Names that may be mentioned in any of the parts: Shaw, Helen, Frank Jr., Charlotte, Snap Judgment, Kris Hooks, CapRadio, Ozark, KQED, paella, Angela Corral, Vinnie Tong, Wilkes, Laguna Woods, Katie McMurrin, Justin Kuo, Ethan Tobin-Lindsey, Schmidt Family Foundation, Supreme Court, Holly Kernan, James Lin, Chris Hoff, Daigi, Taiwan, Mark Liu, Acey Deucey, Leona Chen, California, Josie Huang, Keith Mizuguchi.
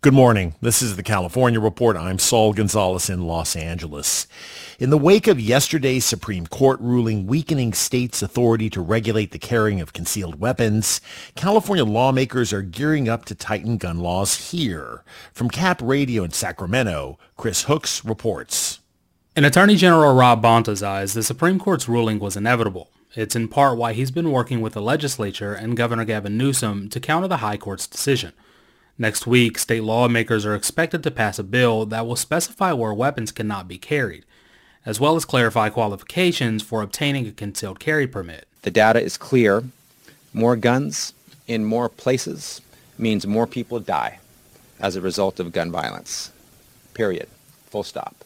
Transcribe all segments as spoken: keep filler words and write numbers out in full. Good morning. This is the California Report. I'm Saul Gonzalez in Los Angeles. In the wake of yesterday's Supreme Court ruling weakening states' authority to regulate the carrying of concealed weapons, California lawmakers are gearing up to tighten gun laws here. From CapRadio in Sacramento, Kris Hooks reports. In Attorney General Rob Bonta's eyes, the Supreme Court's ruling was inevitable. It's in part why he's been working with the legislature and Governor Gavin Newsom to counter the high court's decision. Next week, state lawmakers are expected to pass a bill that will specify where weapons cannot be carried, as well as clarify qualifications for obtaining a concealed carry permit. The data is clear. More guns in more places means more people die as a result of gun violence. Period. Full stop.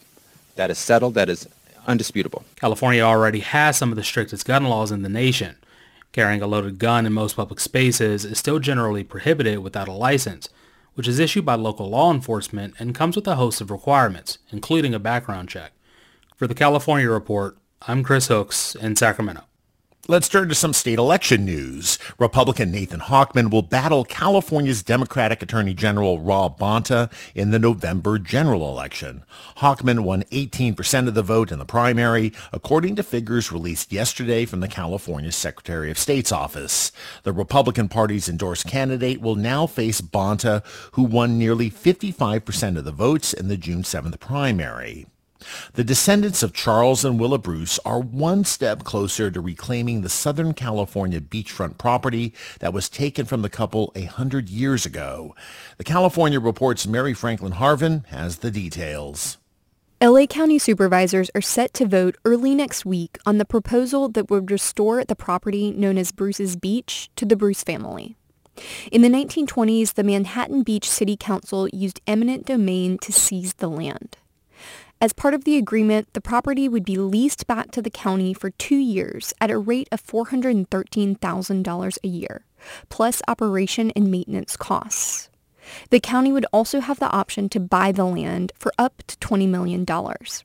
That is settled. That is undisputable. California already has some of the strictest gun laws in the nation. Carrying a loaded gun in most public spaces is still generally prohibited without a license, which is issued by local law enforcement and comes with a host of requirements, including a background check. For the California Report, I'm Kris Hooks in Sacramento. Let's turn to some state election news. Republican Nathan Hochman will battle California's Democratic Attorney General Rob Bonta in the November general election. Hochman won eighteen percent of the vote in the primary, according to figures released yesterday from the California Secretary of State's office. The Republican Party's endorsed candidate will now face Bonta, who won nearly fifty-five percent of the votes in the June seventh primary. The descendants of Charles and Willa Bruce are one step closer to reclaiming the Southern California beachfront property that was taken from the couple a hundred years ago. The California Report's Mary Franklin Harvin has the details. L A County supervisors are set to vote early next week on the proposal that would restore the property known as Bruce's Beach to the Bruce family. In the nineteen twenties, the Manhattan Beach City Council used eminent domain to seize the land. As part of the agreement, the property would be leased back to the county for two years at a rate of four hundred thirteen thousand dollars a year, plus operation and maintenance costs. The county would also have the option to buy the land for up to twenty million dollars.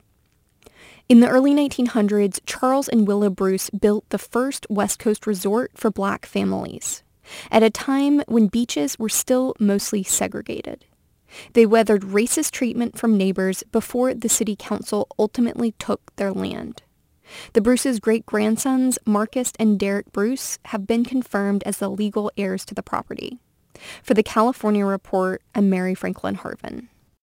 In the early nineteen hundreds, Charles and Willa Bruce built the first West Coast resort for black families, at a time when beaches were still mostly segregated. They weathered racist treatment from neighbors before the city council ultimately took their land. The Bruce's great-grandsons, Marcus and Derek Bruce, have been confirmed as the legal heirs to the property. For the California Report, I'm Mary Franklin Harvin.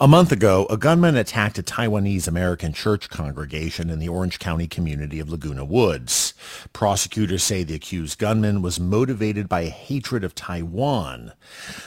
A month ago, a gunman attacked a Taiwanese American church congregation in the Orange County community of Laguna Woods. Prosecutors say the accused gunman was motivated by a hatred of Taiwan.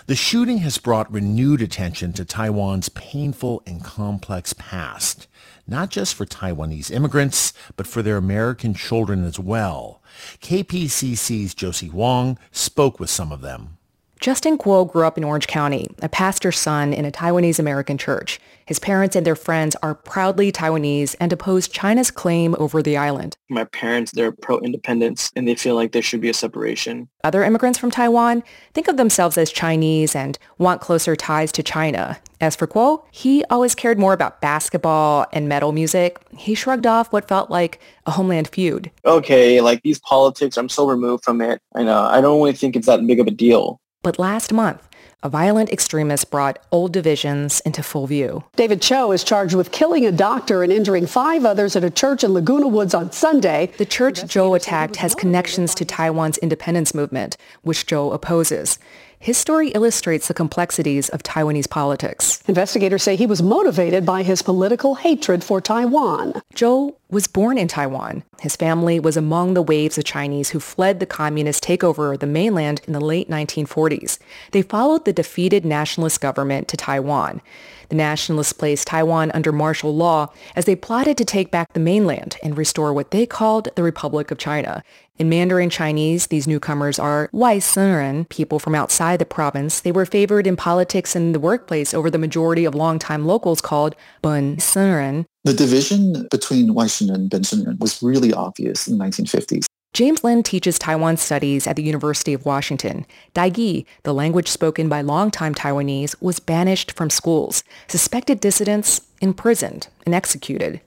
The shooting has brought renewed attention to Taiwan's painful and complex past, not just for Taiwanese immigrants, but for their American children as well. K P C C's Josie Huang spoke with some of them. Justin Kuo grew up in Orange County, a pastor's son in a Taiwanese American church. His parents and their friends are proudly Taiwanese and oppose China's claim over the island. My parents, they're pro-independence, and they feel like there should be a separation. Other immigrants from Taiwan think of themselves as Chinese and want closer ties to China. As for Kuo, he always cared more about basketball and metal music. He shrugged off what felt like a homeland feud. Okay, like these politics, I'm so removed from it. I know, I don't really think it's that big of a deal. But last month, a violent extremist brought old divisions into full view. David Chou is charged with killing a doctor and injuring five others at a church in Laguna Woods on Sunday. The church Chou attacked has connections to Taiwan's independence movement, which Chou opposes. His story illustrates the complexities of Taiwanese politics. Investigators say he was motivated by his political hatred for Taiwan. Chou was born in Taiwan. His family was among the waves of Chinese who fled the communist takeover of the mainland in the late nineteen forties. They followed the defeated nationalist government to Taiwan. The nationalists placed Taiwan under martial law as they plotted to take back the mainland and restore what they called the Republic of China. In Mandarin Chinese, these newcomers are Wai-Sengren, people from outside the province. They were favored in politics and the workplace over the majority of longtime locals called Bun-Sengren. The division between Wai-Sengren and Bun-Sengren was really obvious in the nineteen fifties. James Lin teaches Taiwan studies at the University of Washington. Daigi, the language spoken by longtime Taiwanese, was banished from schools, suspected dissidents imprisoned and executed.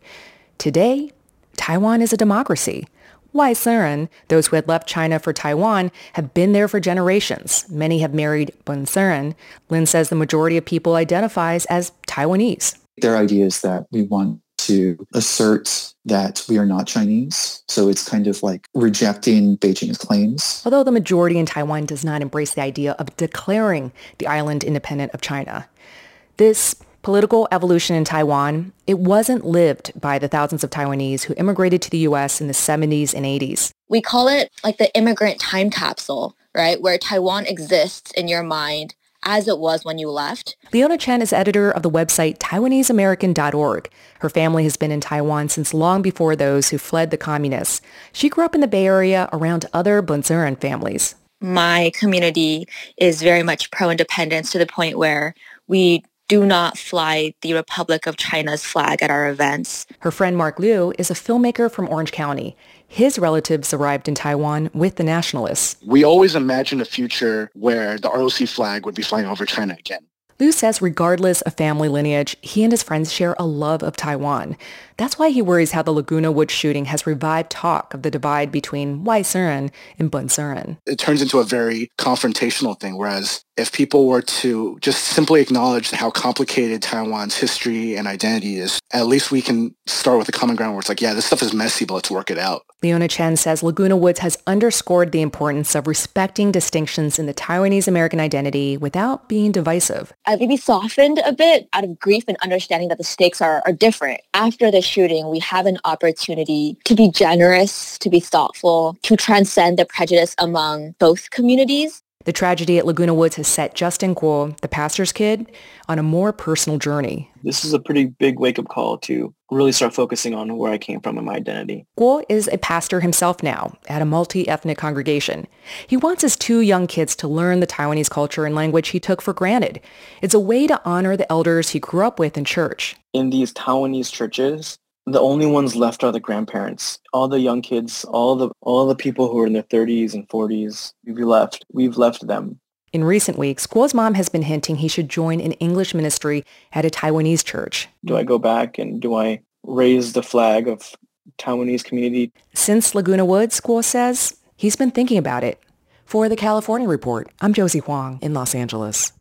Today, Taiwan is a democracy. Wai-Sengren, those who had left China for Taiwan, have been there for generations. Many have married Bun-Sengren. Lin says the majority of people identifies as Taiwanese. Their idea is that we want to assert that we are not Chinese. So it's kind of like rejecting Beijing's claims. Although the majority in Taiwan does not embrace the idea of declaring the island independent of China. This political evolution in Taiwan, it wasn't lived by the thousands of Taiwanese who immigrated to the U S in the seventies and eighties. We call it like the immigrant time capsule, right? Where Taiwan exists in your mind as it was when you left. Leona Chen is editor of the website Taiwanese American dot org. Her family has been in Taiwan since long before those who fled the communists. She grew up in the Bay Area around other Bun-Sengren families. My community is very much pro-independence to the point where we do not fly the Republic of China's flag at our events. Her friend Mark Liu is a filmmaker from Orange County. His relatives arrived in Taiwan with the nationalists. We always imagine a future where the R O C flag would be flying over China again. Liu says regardless of family lineage, he and his friends share a love of Taiwan. That's why he worries how the Laguna Woods shooting has revived talk of the divide between Wai-Sengren and Bun-Sengren. It turns into a very confrontational thing, whereas if people were to just simply acknowledge how complicated Taiwan's history and identity is, at least we can start with a common ground where it's like, yeah, this stuff is messy, but let's work it out. Leona Chen says Laguna Woods has underscored the importance of respecting distinctions in the Taiwanese American identity without being divisive. I've maybe softened a bit out of grief and understanding that the stakes are, are different. After the shooting, we have an opportunity to be generous, to be thoughtful, to transcend the prejudice among both communities. The tragedy at Laguna Woods has set Justin Kuo, the pastor's kid, on a more personal journey. This is a pretty big wake-up call to really start focusing on where I came from and my identity. Kuo is a pastor himself now at a multi-ethnic congregation. He wants his two young kids to learn the Taiwanese culture and language he took for granted. It's a way to honor the elders he grew up with in church. In these Taiwanese churches, the only ones left are the grandparents. All the young kids, all the all the people who are in their thirties and forties, we've left. We've left them. In recent weeks, Kuo's mom has been hinting he should join an English ministry at a Taiwanese church. Do I go back and do I raise the flag of Taiwanese community. Since Laguna Woods, Kuo says he's been thinking about it. For the California Report, I'm Josie Huang in Los Angeles.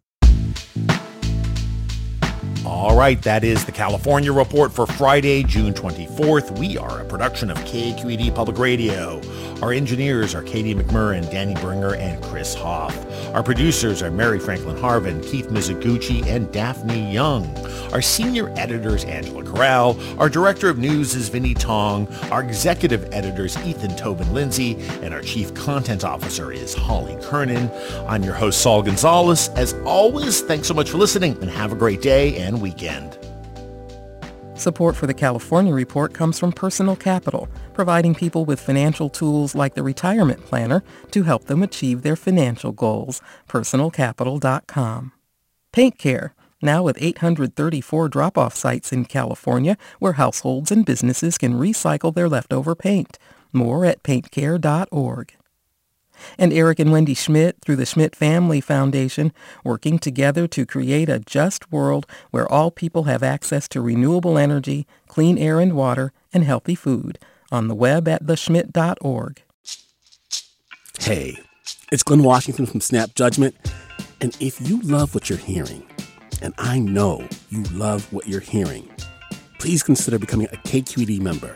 All right, that is the California Report for Friday, June twenty-fourth. We are a production of K Q E D Public Radio. Our engineers are Katie McMurrin, Danny Bringer, and Chris Hoff. Our producers are Mary Franklin Harvin, Keith Mizuguchi, and Daphne Young. Our senior editor is Angela Corral. Our director of news is Vinnie Tong. Our executive editor is Ethan Tobin-Lindsey. And our chief content officer is Holly Kernan. I'm your host, Saul Gonzalez. As always, thanks so much for listening, and have a great day and weekend. Support for the California Report comes from Personal Capital, providing people with financial tools like the Retirement Planner to help them achieve their financial goals. Personal Capital dot com. Paint Care, now with eight hundred thirty-four drop-off sites in California where households and businesses can recycle their leftover paint. More at paint care dot org. And Eric and Wendy Schmidt, through the Schmidt Family Foundation, working together to create a just world where all people have access to renewable energy, clean air and water, and healthy food. On the web at the schmidt dot org. Hey, it's Glenn Washington from Snap Judgment. And if you love what you're hearing, and I know you love what you're hearing, please consider becoming a K Q E D member.